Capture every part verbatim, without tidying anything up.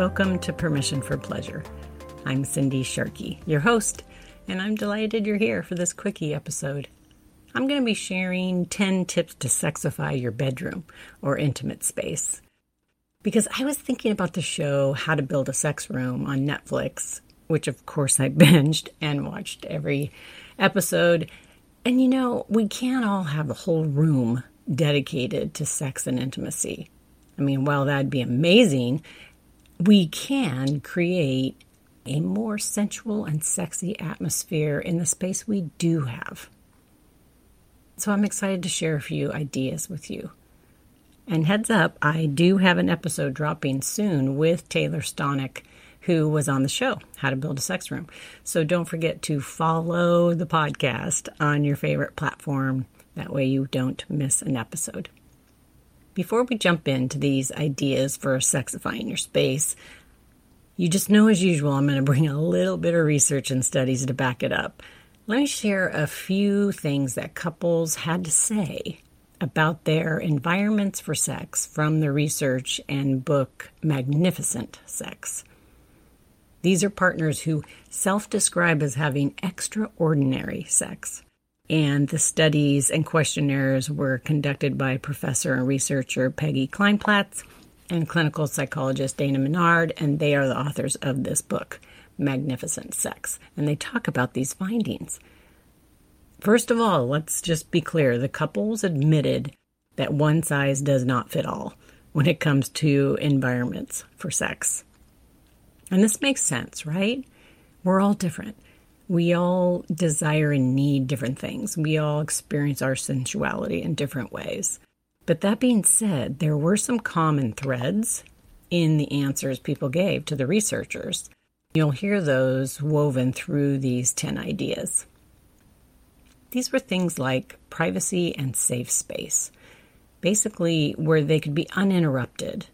Welcome to Permission for Pleasure. I'm Cindy Sharkey, your host, and I'm delighted you're here for this quickie episode. I'm going to be sharing ten tips to sexify your bedroom or intimate space. Because I was thinking about the show How to Build a Sex Room on Netflix, which of course I binged and watched every episode. And you know, we can't all have a whole room dedicated to sex and intimacy. I mean, while that'd be amazing, we can create a more sensual and sexy atmosphere in the space we do have. So I'm excited to share a few ideas with you. And heads up, I do have an episode dropping soon with Taylor Stonic, who was on the show, How to Build a Sex Room. So don't forget to follow the podcast on your favorite platform. That way you don't miss an episode. Before we jump into these ideas for sexifying your space, you just know as usual I'm going to bring a little bit of research and studies to back it up. Let me share a few things that couples had to say about their environments for sex from the research and book Magnificent Sex. These are partners who self-describe as having extraordinary sex. And the studies and questionnaires were conducted by professor and researcher Peggy Kleinplatz and clinical psychologist Dana Menard, and they are the authors of this book, Magnificent Sex. And they talk about these findings. First of all, let's just be clear. The couples admitted that one size does not fit all when it comes to environments for sex. And this makes sense, right? We're all different. We all desire and need different things. We all experience our sensuality in different ways. But that being said, there were some common threads in the answers people gave to the researchers. You'll hear those woven through these ten ideas. These were things like privacy and safe space, basically where they could be uninterrupted.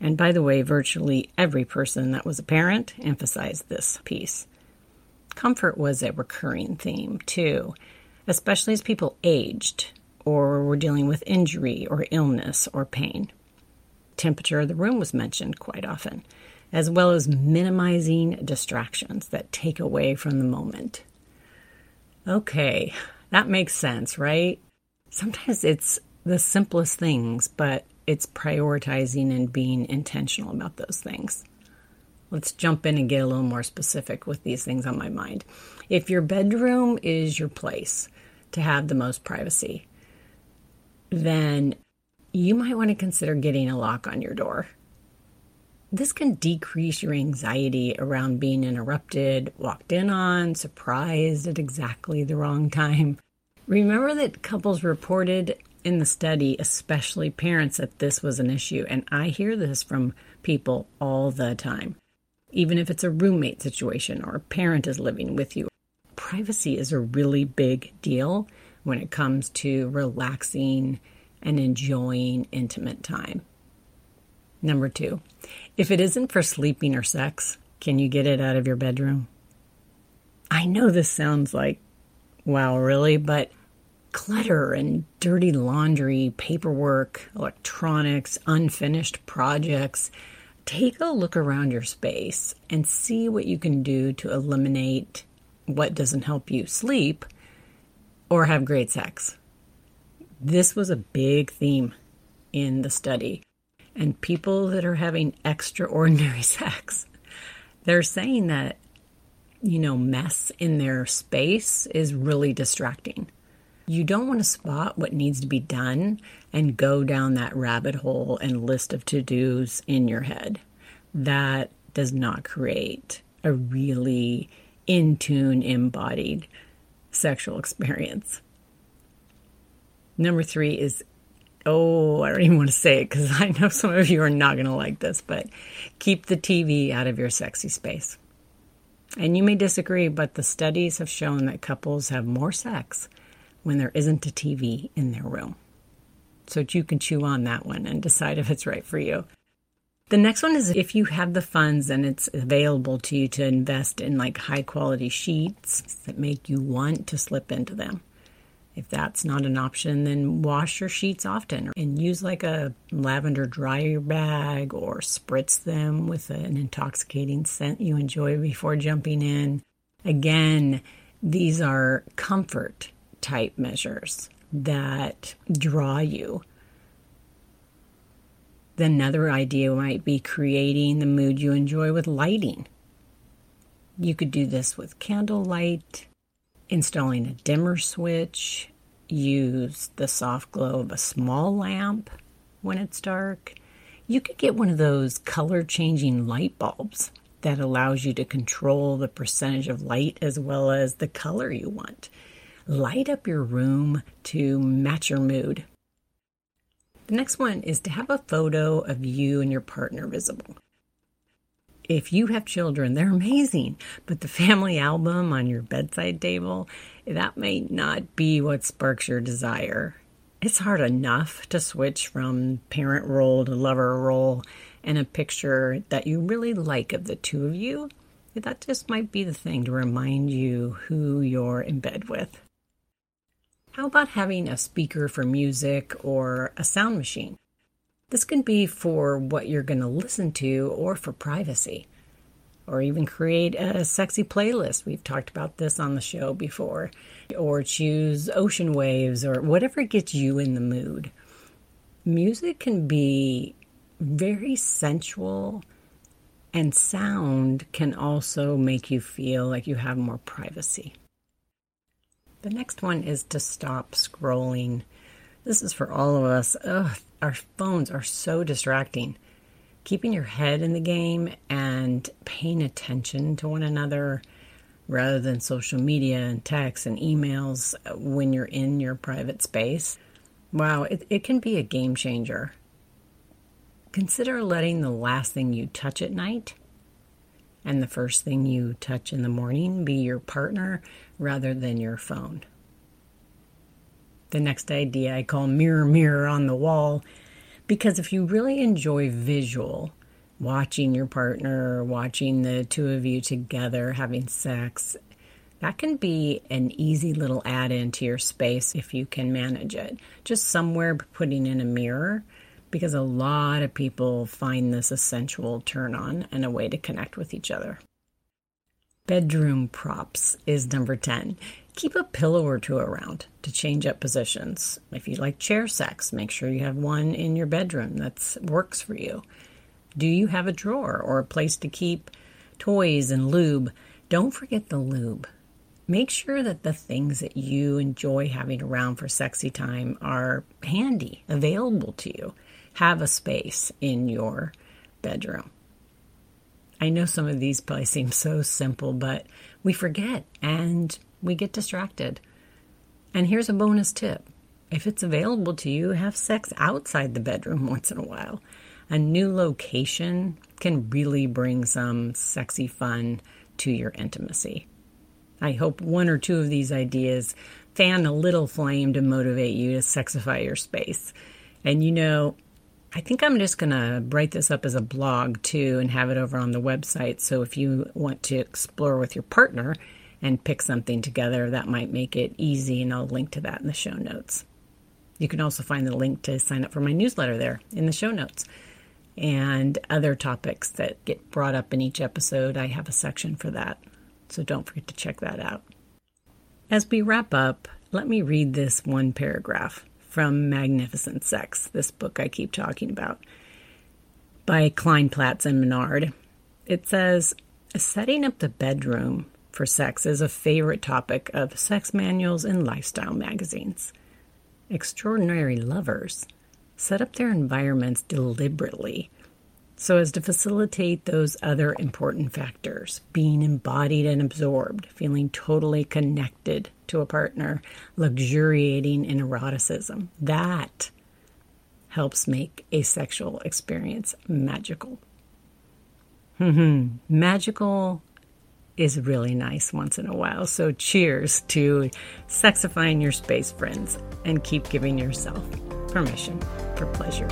And by the way, virtually every person that was a parent emphasized this piece. Comfort was a recurring theme, too, especially as people aged or were dealing with injury or illness or pain. Temperature of the room was mentioned quite often, as well as minimizing distractions that take away from the moment. Okay, that makes sense, right? Sometimes it's the simplest things, but it's prioritizing and being intentional about those things. Let's jump in and get a little more specific with these things on my mind. If your bedroom is your place to have the most privacy, then you might want to consider getting a lock on your door. This can decrease your anxiety around being interrupted, walked in on, surprised at exactly the wrong time. Remember that couples reported in the study, especially parents, that this was an issue. And I hear this from people all the time. Even if it's a roommate situation or a parent is living with you, privacy is a really big deal when it comes to relaxing and enjoying intimate time. Number two, if it isn't for sleeping or sex, can you get it out of your bedroom? I know this sounds like, wow, really? But clutter and dirty laundry, paperwork, electronics, unfinished projects. Take a look around your space and see what you can do to eliminate what doesn't help you sleep or have great sex. This was a big theme in the study. And people that are having extraordinary sex, they're saying that, you know, mess in their space is really distracting. You don't want to spot what needs to be done and go down that rabbit hole and list of to-dos in your head. That does not create a really in-tune, embodied sexual experience. Number three is, oh, I don't even want to say it because I know some of you are not going to like this, but keep the T V out of your sexy space. And you may disagree, but the studies have shown that couples have more sex when there isn't a T V in their room. So you can chew on that one and decide if it's right for you. The next one is if you have the funds and it's available to you to invest in like high quality sheets that make you want to slip into them. If that's not an option, then wash your sheets often and use like a lavender dryer bag or spritz them with an intoxicating scent you enjoy before jumping in. Again, these are comfort type measures that draw you. Another idea might be creating the mood you enjoy with lighting. You could do this with candlelight, installing a dimmer switch, use the soft glow of a small lamp when it's dark. You could get one of those color-changing light bulbs that allows you to control the percentage of light as well as the color you want. Light up your room to match your mood. The next one is to have a photo of you and your partner visible. If you have children, they're amazing, but the family album on your bedside table, that may not be what sparks your desire. It's hard enough to switch from parent role to lover role, and a picture that you really like of the two of you, that just might be the thing to remind you who you're in bed with. How about having a speaker for music or a sound machine? This can be for what you're going to listen to or for privacy, or even create a sexy playlist. We've talked about this on the show before, or choose ocean waves or whatever gets you in the mood. Music can be very sensual, and sound can also make you feel like you have more privacy. The next one is to stop scrolling. This is for all of us. Ugh, our phones are so distracting. Keeping your head in the game and paying attention to one another rather than social media and texts and emails when you're in your private space. Wow, it, it can be a game changer. Consider letting the last thing you touch at night and the first thing you touch in the morning be your partner rather than your phone. The next idea I call mirror, mirror on the wall, because if you really enjoy visual, watching your partner, watching the two of you together having sex, that can be an easy little add-in to your space if you can manage it. Just somewhere putting in a mirror, because a lot of people find this a sensual turn-on and a way to connect with each other. Bedroom props is number ten. Keep a pillow or two around to change up positions. If you like chair sex, make sure you have one in your bedroom that works for you. Do you have a drawer or a place to keep toys and lube? Don't forget the lube. Make sure that the things that you enjoy having around for sexy time are handy, available to you. Have a space in your bedroom. I know some of these probably seem so simple, but we forget and we get distracted. And here's a bonus tip. If it's available to you, have sex outside the bedroom once in a while. A new location can really bring some sexy fun to your intimacy. I hope one or two of these ideas fan a little flame to motivate you to sexify your space. And you know, I think I'm just going to write this up as a blog too and have it over on the website. So if you want to explore with your partner and pick something together, that might make it easy. And I'll link to that in the show notes. You can also find the link to sign up for my newsletter there in the show notes. And other topics that get brought up in each episode, I have a section for that. So don't forget to check that out. As we wrap up, let me read this one paragraph from Magnificent Sex, this book I keep talking about, by Kleinplatz and Menard. It says, setting up the bedroom for sex is a favorite topic of sex manuals and lifestyle magazines. Extraordinary lovers set up their environments deliberately so as to facilitate those other important factors, being embodied and absorbed, feeling totally connected to a partner, luxuriating in eroticism. That helps make a sexual experience magical. Magical is really nice once in a while. So cheers to sexifying your space, friends, and keep giving yourself permission for pleasure.